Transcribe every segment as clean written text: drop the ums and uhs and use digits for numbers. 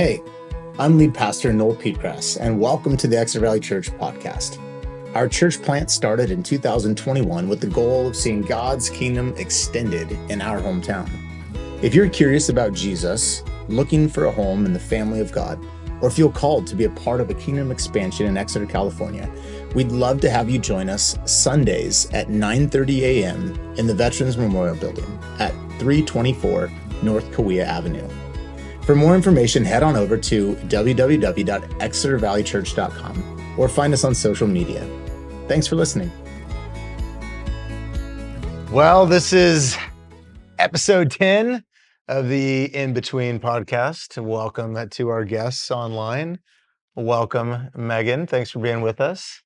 Hey, I'm lead pastor Noel Piepgrass, and welcome to the Exeter Valley Church podcast. Our church plant started in 2021 with the goal of seeing God's kingdom extended in our hometown. If you're curious about Jesus, looking for a home in the family of God, or feel called to be a part of a kingdom expansion in Exeter, California, we'd love to have you join us Sundays at 9:30 a.m. in the Veterans Memorial Building at 324 North Kaweah Avenue. For more information, head on over to www.exetervalleychurch.com or find us on social media. Thanks for listening. Well, this is episode 10 of the In Between Podcast. Welcome to our guests online. Welcome, Megan. Thanks for being with us.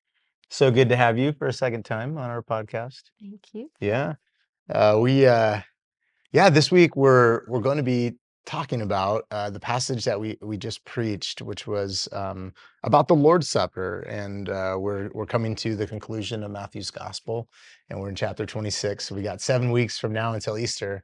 So good to have you for a second time on our podcast. Thank you. Yeah. This week we're going to be talking about the passage that we just preached, which was about the Lord's Supper, and we're coming to the conclusion of Matthew's Gospel, and we're in chapter 26. So we got 7 weeks from now until Easter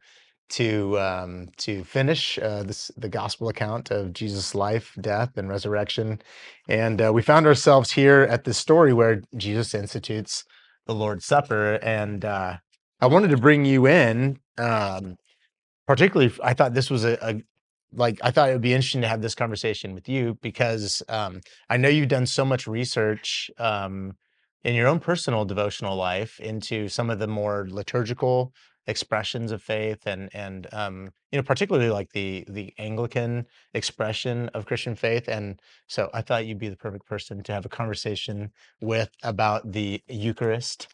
to finish the Gospel account of Jesus' life, death, and resurrection, and we found ourselves here at this story where Jesus institutes the Lord's Supper, and I wanted to bring you in. Particularly, I thought this was I thought it would be interesting to have this conversation with you because I know you've done so much research in your own personal devotional life into some of the more liturgical expressions of faith, and particularly like the Anglican expression of Christian faith. And so I thought you'd be the perfect person to have a conversation with about the Eucharist,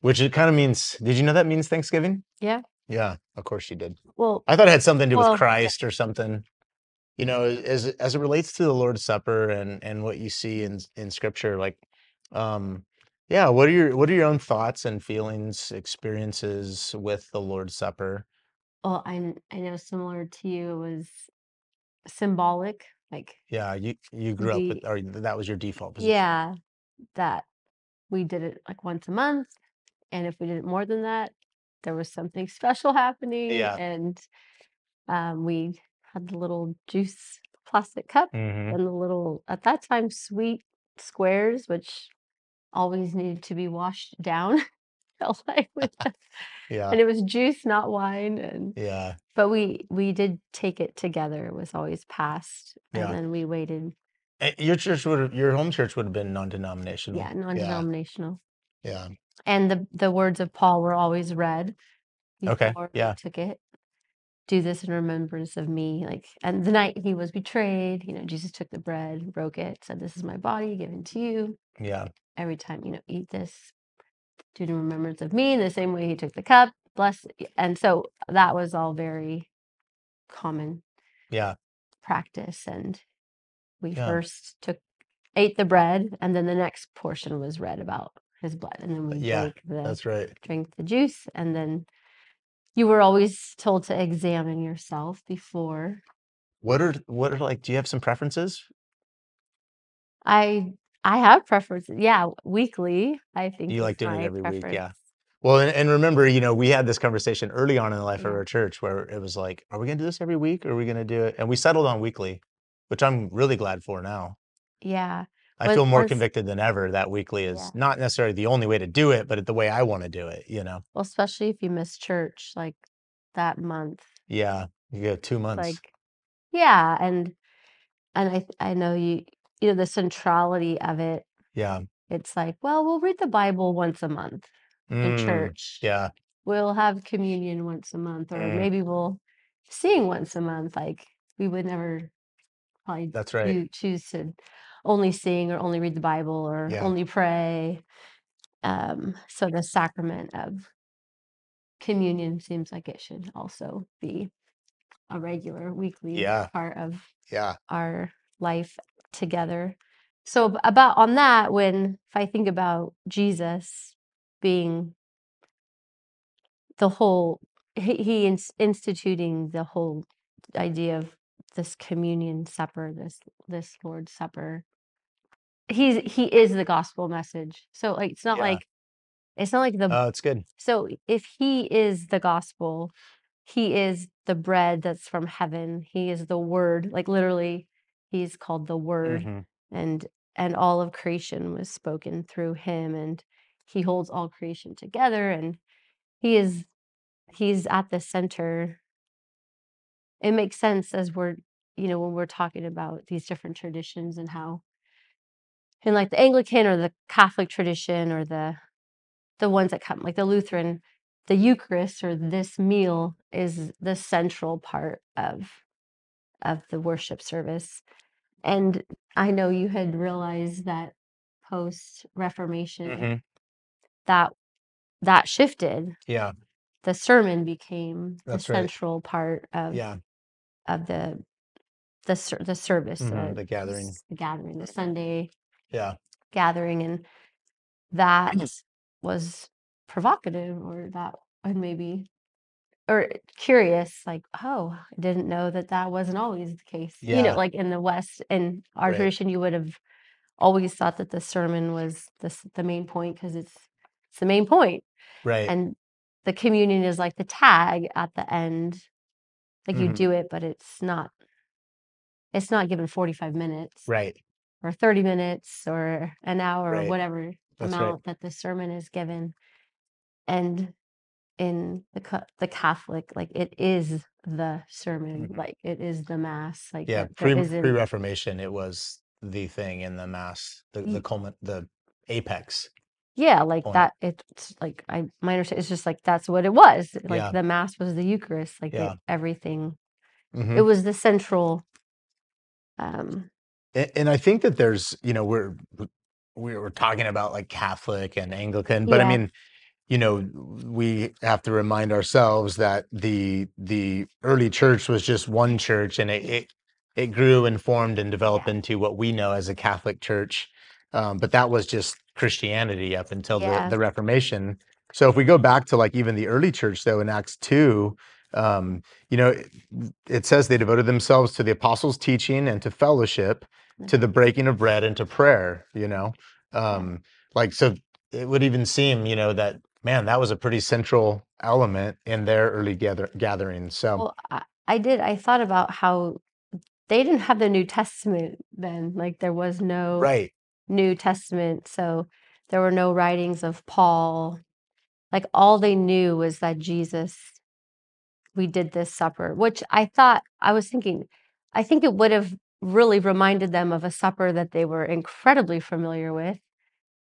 which it kind of means. Did you know that means Thanksgiving? Yeah. Yeah, of course you did. Well, I thought it had something to do with Christ or something. You know, as it relates to the Lord's Supper and what you see in Scripture, like, what are your own thoughts and feelings, experiences with the Lord's Supper? Well, I know similar to you, it was symbolic, like. Yeah, you grew up with, or that was your default position. Yeah, that we did it like once a month, and if we did it more than that, there was something special happening, and we had the little juice plastic cup and the little, at that time, sweet squares, which always needed to be washed down. Felt like with us. Yeah, and it was juice, not wine, and but we did take it together. It was always passed, and then we waited. And your home church would have been non-denominational. Yeah, non-denominational. Yeah. And the words of Paul were always read before he took it. Do this in remembrance of me. Like, and the night he was betrayed, Jesus took the bread, broke it, said, "This is my body given to you." Yeah. Every time, eat this, do it in remembrance of me. In the same way he took the cup, blessed. And so that was all very common practice. And we first ate the bread, and then the next portion was read about his blood, and then we drink the juice. And then you were always told to examine yourself before. What are like, do you have some preferences? I have preferences. Yeah, weekly. I think you like doing it every week. Yeah. Well, and remember, we had this conversation early on in the life of our church where it was like, are we going to do this every week, or are we going to do it? And we settled on weekly, which I'm really glad for now. Yeah. I feel more convicted than ever that weekly is not necessarily the only way to do it, but the way I want to do it, Well, especially if you miss church, like that month. Yeah, you go 2 months. Like, yeah, and I know you the centrality of it. Yeah. It's like, well, we'll read the Bible once a month in church. Yeah. We'll have communion once a month, or maybe we'll sing once a month. Like, we would never probably choose to only sing or only read the Bible or only pray. So the sacrament of communion seems like it should also be a regular weekly part of our life together. So about on that, if I think about Jesus being the whole, he instituting the whole idea of this communion supper, this Lord's Supper, he is the gospel message. So like, it's not like, it's not like the, oh, it's good. So if he is the gospel, He is the bread that's from heaven. He is the word, like literally he's called the word, and all of creation was spoken through him, and he holds all creation together, and he's at the center. It makes sense as we're, you know, when we're talking about these different traditions and how, and like the Anglican or the Catholic tradition or the ones that come, like the Lutheran, the Eucharist or this meal is the central part of the worship service. And I know you had realized that post-Reformation, that shifted. Yeah. The sermon became the central part of the service, the gathering, the Sunday gathering, and that was provocative, or that, and maybe, or curious, like, oh, I didn't know that that wasn't always the case. Yeah. You know, like in the West, in our tradition, you would have always thought that the sermon was the main point because it's the main point, right? And the communion is like the tag at the end, like you do it, but it's not given 45 minutes, right? Or 30 minutes or an hour or whatever that the sermon is given. And in the Catholic, like it is the sermon, like it is the mass. Like pre-Reformation, it was the thing in the mass, the apex. Yeah, like point. That. It's like my understanding is just like that's what it was. Like the mass was the Eucharist. Like everything, it was the central. And I think that there's, you know, we were talking about like Catholic and Anglican, but I mean, you know, we have to remind ourselves that the early church was just one church, and it grew and formed and developed into what we know as a Catholic church. But that was just Christianity up until the Reformation. So if we go back to like even the early church, though, in Acts 2, you know, it says they devoted themselves to the apostles' teaching and to fellowship, to the breaking of bread and to prayer, you know. Like, so it would even seem, you know, that, man, that was a pretty central element in their early gathering. So well, I thought about how they didn't have the New Testament then. Like there was no New Testament. So there were no writings of Paul. Like all they knew was that Jesus, we did this supper, which I think it would have really reminded them of a supper that they were incredibly familiar with,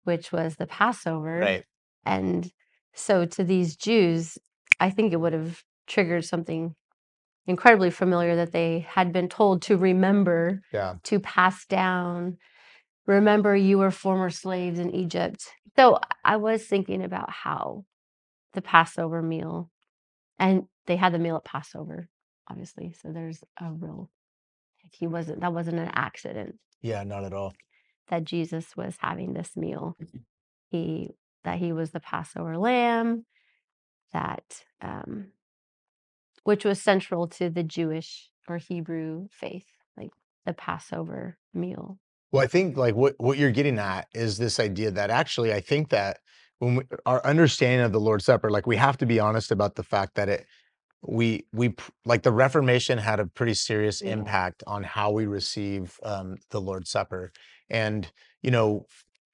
which was the Passover. Right. And so to these Jews, I think it would have triggered something incredibly familiar that they had been told to remember, to pass down. Remember, you were former slaves in Egypt. So I was thinking about how the Passover meal, and they had the meal at Passover, obviously. So there's a real, that wasn't an accident. Yeah, not at all. That Jesus was having this meal. He was the Passover lamb, that which was central to the Jewish or Hebrew faith, like the Passover meal. Well, I think like what you're getting at is this idea that actually I think that when our understanding of the Lord's Supper, like we have to be honest about the fact that we like the Reformation had a pretty serious impact on how we receive the Lord's Supper. And, you know,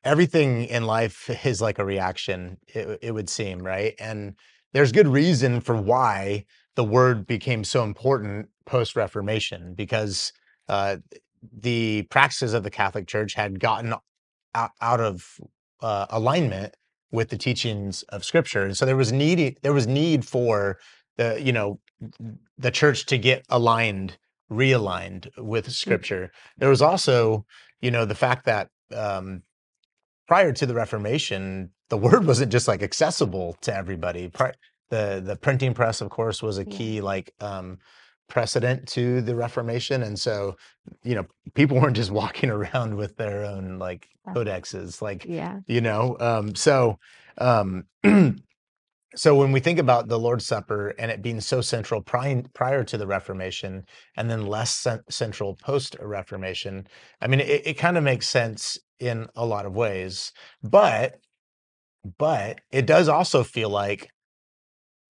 everything in life is like a reaction, it would seem, right? And there's good reason for why the word became so important post-Reformation, because the practices of the Catholic Church had gotten out of alignment with the teachings of Scripture. And so there was need for the church to get realigned with Scripture. There was also, you know, the fact that prior to the Reformation, the word wasn't just like accessible to everybody. The printing press, of course, was a key like precedent to the Reformation, and so, you know, people weren't just walking around with their own like codexes, like you know. So when we think about the Lord's Supper and it being so central prior to the Reformation and then less central post-Reformation, I mean, it kind of makes sense in a lot of ways, but it does also feel like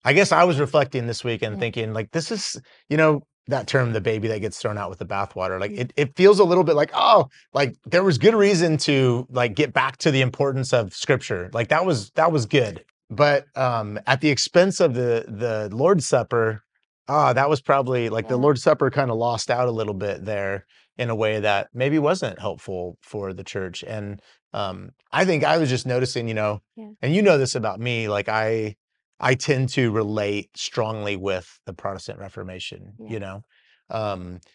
I guess I was reflecting this week and thinking, like, this is, you know, that term, the baby that gets thrown out with the bathwater. Like, it feels a little bit like, oh, like there was good reason to like get back to the importance of Scripture. Like that was good. But at the expense of the Lord's Supper, that was probably like the Lord's Supper kind of lost out a little bit there in a way that maybe wasn't helpful for the church. And I think I was just noticing, you know, and you know this about me, like I tend to relate strongly with the Protestant Reformation, you know?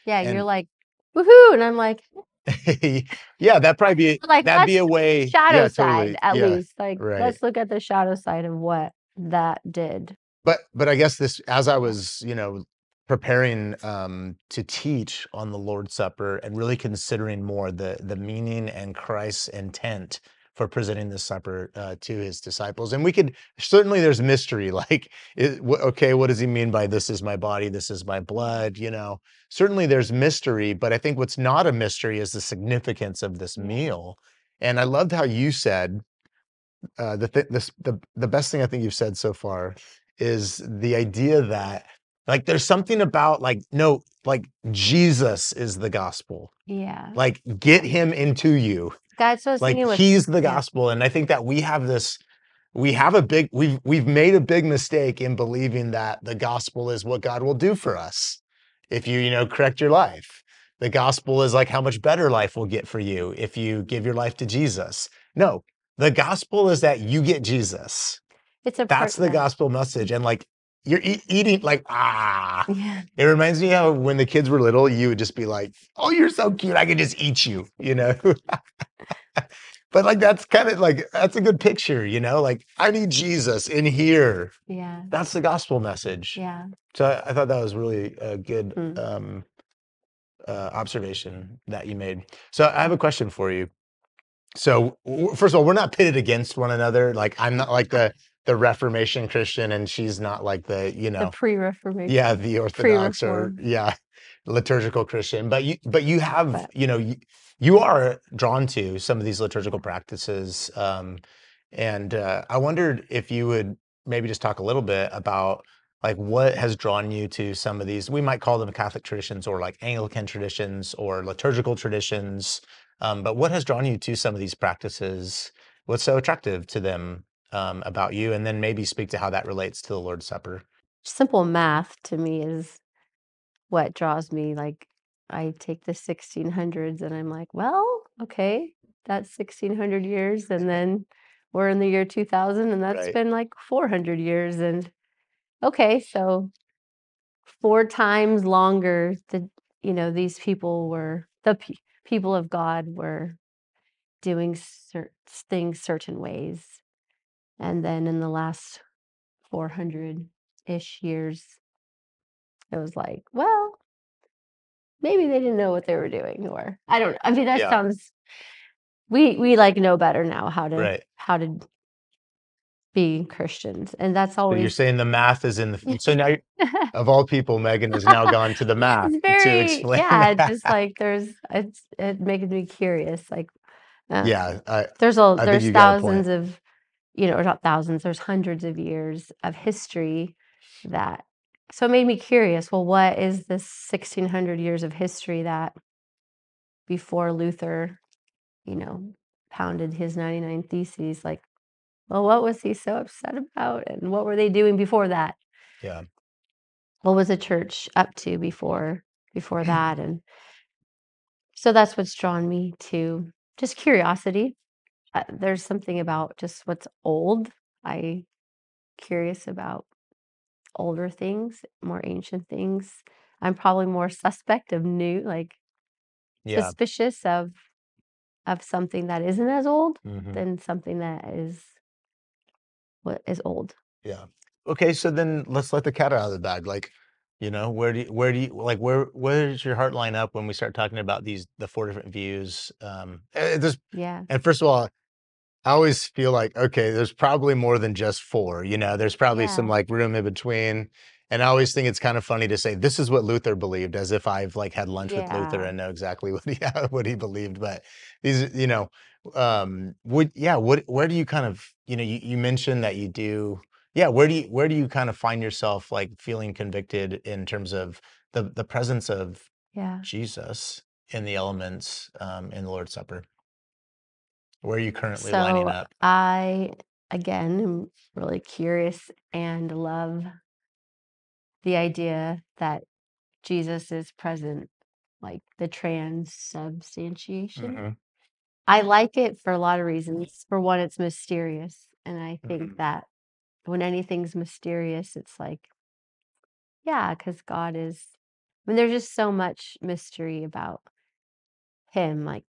You're like, woohoo. And I'm like, that'd probably be, like, that'd be a way. Shadow side, totally. at least. Like, let's look at the shadow side of what that did. But I guess this, as I was, you know, preparing to teach on the Lord's Supper and really considering more the meaning and Christ's intent for presenting the supper to his disciples. And we could, certainly there's mystery, like, what does he mean by this is my body, this is my blood, you know? Certainly there's mystery, but I think what's not a mystery is the significance of this meal. And I loved how you said, the best thing I think you've said so far is the idea that, like, there's something about, like, no, like, Jesus is the gospel. Yeah. Like, get him into you. That's what, like, he's the gospel. And I think that we have this, we've made a big mistake in believing that the gospel is what God will do for us. If you, you know, correct your life, the gospel is like how much better life will get for you if you give your life to Jesus. No, the gospel is that you get Jesus. That's the gospel message. And like, you're eating like, It reminds me how when the kids were little, you would just be like, oh, you're so cute. I could just eat you, you know? But like, that's kind of like, that's a good picture, you know? Like, I need Jesus in here. Yeah. That's the gospel message. Yeah. So I thought that was really a good observation that you made. So I have a question for you. So first of all, we're not pitted against one another. Like, I'm not like the Reformation Christian, and she's not like the, you know, the pre-Reformation. Yeah, the Orthodox or liturgical Christian. But you are drawn to some of these liturgical practices, and I wondered if you would maybe just talk a little bit about like what has drawn you to some of these. We might call them Catholic traditions, or like Anglican traditions, or liturgical traditions. But what has drawn you to some of these practices? What's so attractive to them? About you, and then maybe speak to how that relates to the Lord's Supper. Simple math to me is what draws me. Like, I take the 1600s and I'm like, well, okay, that's 1600 years. And then we're in the year 2000 and that's been like 400 years. And okay, so 4 times longer that, you know, these people were, the people of God were doing things certain ways. And then in the last 400-ish years, it was like, well, maybe they didn't know what they were doing, or I don't know. I mean, that sounds, we like know better now how to be Christians. And that's always. So you're saying the math is in the, so now of all people, Megan has now gone to the math to explain. Yeah, that. Just like it makes me curious. Like, there's thousands of. You know, or not thousands, there's hundreds of years of history that, so it made me curious, well, what is this 1600 years of history that before Luther, you know, pounded his 99 theses, like, well, what was he so upset about? And what were they doing before that? Yeah. What was the church up to before that? And so that's what's drawn me to just curiosity. There's something about just what's old. I'm curious about older things, more ancient things. I'm probably more suspect of new, like suspicious of something that isn't as old than something that is what is old. Yeah. Okay. So then let's let the cat out of the bag. Like, you know, where does your heart line up when we start talking about the 4 different views? And first of all, I always feel like, okay, there's probably more than just 4, you know, there's probably some like room in between. And I always think it's kind of funny to say, this is what Luther believed, as if I've like had lunch with Luther and know exactly what he believed. But these, you know, where do you kind of, you know, you mentioned that you do Yeah, where do you kind of find yourself like feeling convicted in terms of the presence of Jesus in the elements in the Lord's Supper? Where are you currently lining up? I again am really curious and love the idea that Jesus is present, like the transubstantiation. Mm-hmm. I like it for a lot of reasons. For one, it's mysterious. And I think that when anything's mysterious, it's like, because God is, I mean, there's just so much mystery about him, like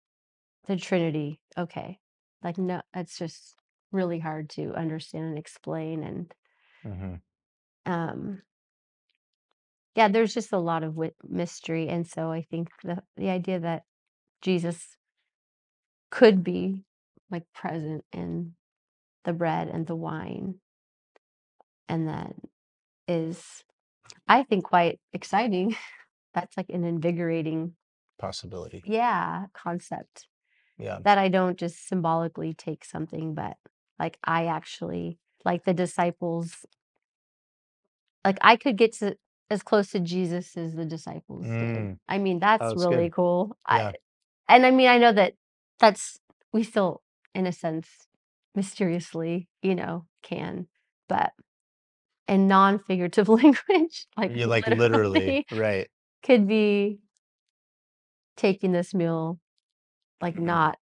the Trinity. Okay. Like, no, it's just really hard to understand and explain. And there's just a lot of mystery. And so I think the idea that Jesus could be like present in the bread and the wine, and that is, I think, quite exciting. That's like an invigorating possibility. Yeah, concept. Yeah, that I don't just symbolically take something, but like I actually, like the disciples, like I could get to as close to Jesus as the disciples did. I mean, that's really good. Cool. Yeah. I know that that's, we still, in a sense, mysteriously, can, but in non-figurative language, like you like literally, right, could be taking this meal, like not,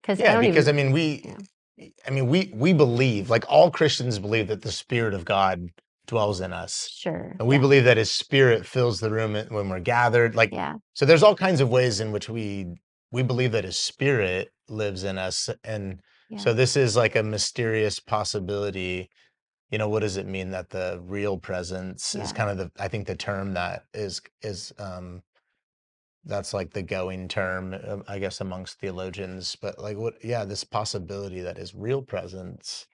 because we believe, like all Christians believe, that the Spirit of God dwells in us. Sure. And we believe that His Spirit fills the room when we're gathered. Like, so there's all kinds of ways in which we believe that His Spirit lives in us. And so this is like a mysterious possibility. What does it mean that the real presence is kind of the, I think the term that is that's like the going term, I guess, amongst theologians, but like this possibility that His real presence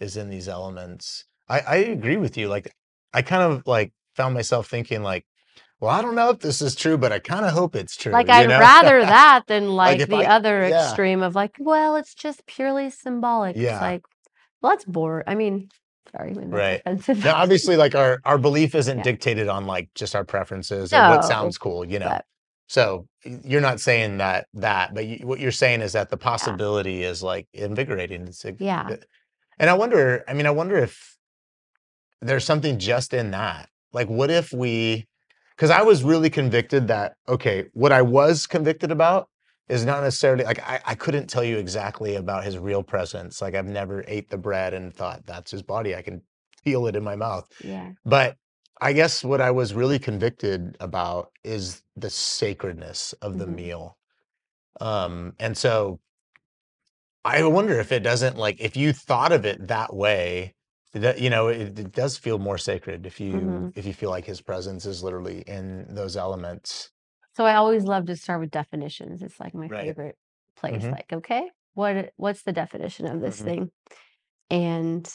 is in these elements. I agree with you. Like, I kind of like found myself thinking like, well, I don't know if this is true, but I kind of hope it's true. Like, I'd rather that than like the other extreme of like, well, it's just purely symbolic. Yeah. It's like, well, that's boring. I mean, sorry. Right. Now, obviously, like our belief isn't dictated on like just our preferences or what sounds cool, But, so you're not saying that, but what you're saying is that the possibility is like invigorating. It's like, and I wonder if there's something just in that. Like, what if we... Because I was really convicted that, what I was convicted about is not necessarily, like, I couldn't tell you exactly about His real presence. Like, I've never ate the bread and thought, that's His body. I can feel it in my mouth. Yeah. But I guess what I was really convicted about is the sacredness of the meal. And so I wonder if it doesn't, like, if you thought of it that way, that, it does feel more sacred if you feel like His presence is literally in those elements. So I always love to start with definitions. It's like my favorite place. Like, what's the definition of this thing? And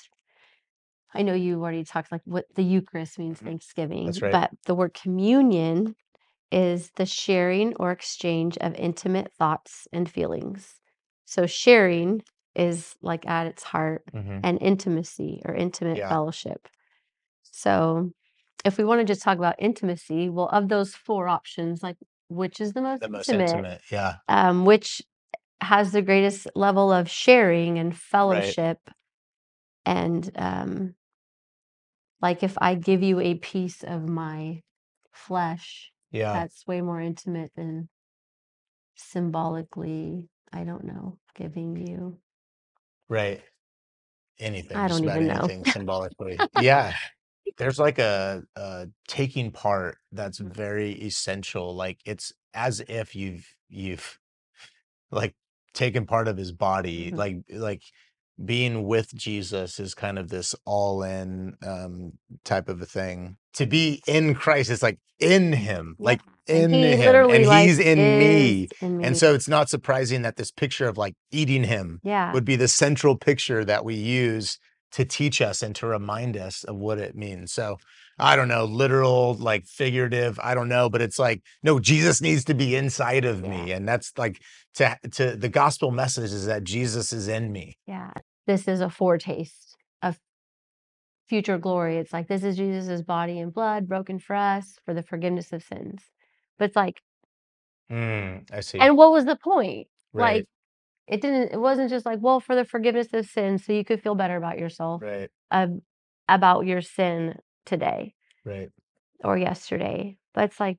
I know you already talked like what the Eucharist means, Thanksgiving. That's right. But the word communion is the sharing or exchange of intimate thoughts and feelings. So sharing is like at its heart and intimacy or intimate fellowship. So if we want to just talk about intimacy, well, of those four options, like which is the most intimate? Yeah. Which has the greatest level of sharing and fellowship. Right. And like if I give you a piece of my flesh, that's way more intimate than symbolically, I don't know, giving you. Right. Anything. I don't even know. Symbolically. There's like a taking part that's very essential. Like it's as if you've like taken part of His body. Like being with Jesus is kind of this all in type of a thing. To be in Christ, it's like in Him, like in Him, and He's like in me. And so it's not surprising that this picture of like eating Him would be the central picture that we use to teach us and to remind us of what it means. So I don't know, literal, like figurative, I don't know, but it's like, no, Jesus needs to be inside of me. And that's like to the gospel message is that Jesus is in me. Yeah. This is a foretaste of future glory. It's like, this is Jesus's body and blood broken for us for the forgiveness of sins. But it's like, I see. And what was the point? Right. Like, it wasn't just like, well, for the forgiveness of sins, so you could feel better about yourself, right? About your sin today, right? Or yesterday. But it's like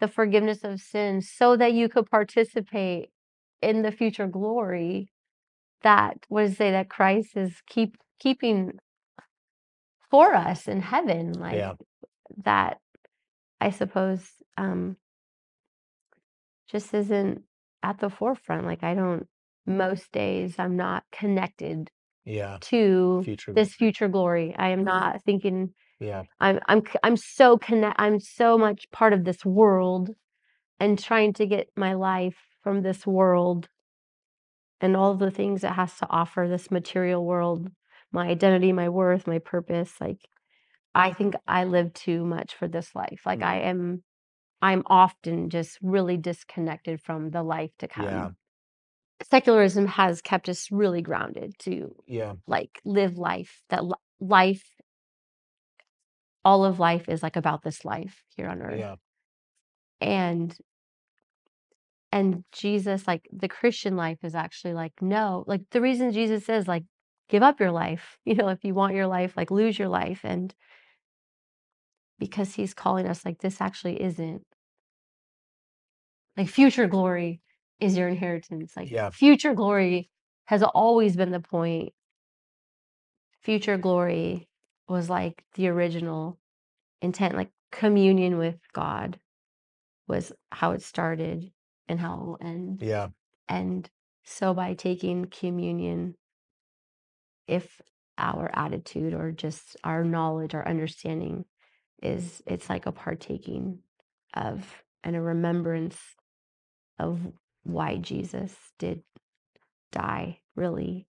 the forgiveness of sins so that you could participate in the future glory that, what does it say, that Christ is keeping for us in heaven. Like, yeah. That, I suppose, just isn't at the forefront. Like, I don't, most days I'm not connected to this future glory. I am not thinking, I'm so much part of this world and trying to get my life from this world and all the things it has to offer, this material world, my identity, my worth, my purpose. Like, I think I live too much for this life. Like, I'm often just really disconnected from the life to come. Yeah. Secularism has kept us really grounded to like live life, that life, all of life is like about this life here on earth. Yeah. And Jesus, like the Christian life is actually like, no, like the reason Jesus says, like, give up your life, you know, if you want your life, like lose your life. And because he's calling us, like, this actually isn't, like, future glory is your inheritance. Like, future glory has always been the point. Future glory was like the original intent, like communion with God was how it started and how it will end. Yeah. And so by taking communion, if our attitude or just our knowledge, our understanding is, it's like a partaking of and a remembrance of why Jesus did die, really,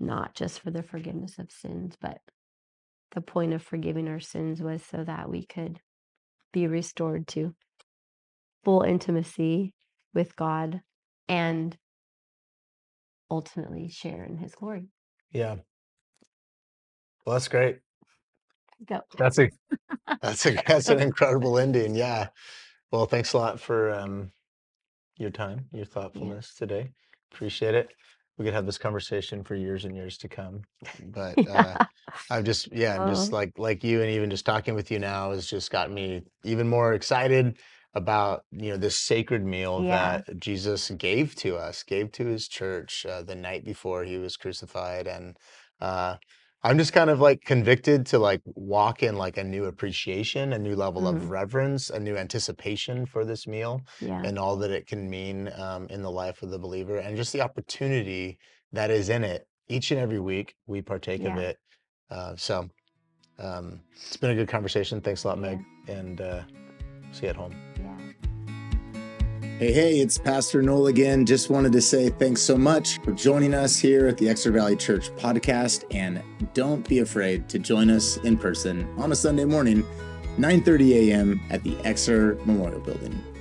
not just for the forgiveness of sins, but the point of forgiving our sins was so that we could be restored to full intimacy with God and ultimately share in his glory. Yeah. Well, that's great. Go. That's an incredible ending. Yeah. Well, thanks a lot for your time, your thoughtfulness today. Appreciate it. We could have this conversation for years and years to come. But I'm just like you, and even just talking with you now has just got me even more excited about, you know, this sacred meal that Jesus gave to his church the night before he was crucified. And I'm just kind of like convicted to like walk in like a new appreciation, a new level of reverence, a new anticipation for this meal and all that it can mean in the life of the believer, and just the opportunity that is in it. Each and every week we partake of it. So it's been a good conversation. Thanks a lot, Meg. And see you at home. Hey, it's Pastor Noel again. Just wanted to say thanks so much for joining us here at the Exeter Valley Church podcast. And don't be afraid to join us in person on a Sunday morning, 9:30 a.m. at the Exeter Memorial Building.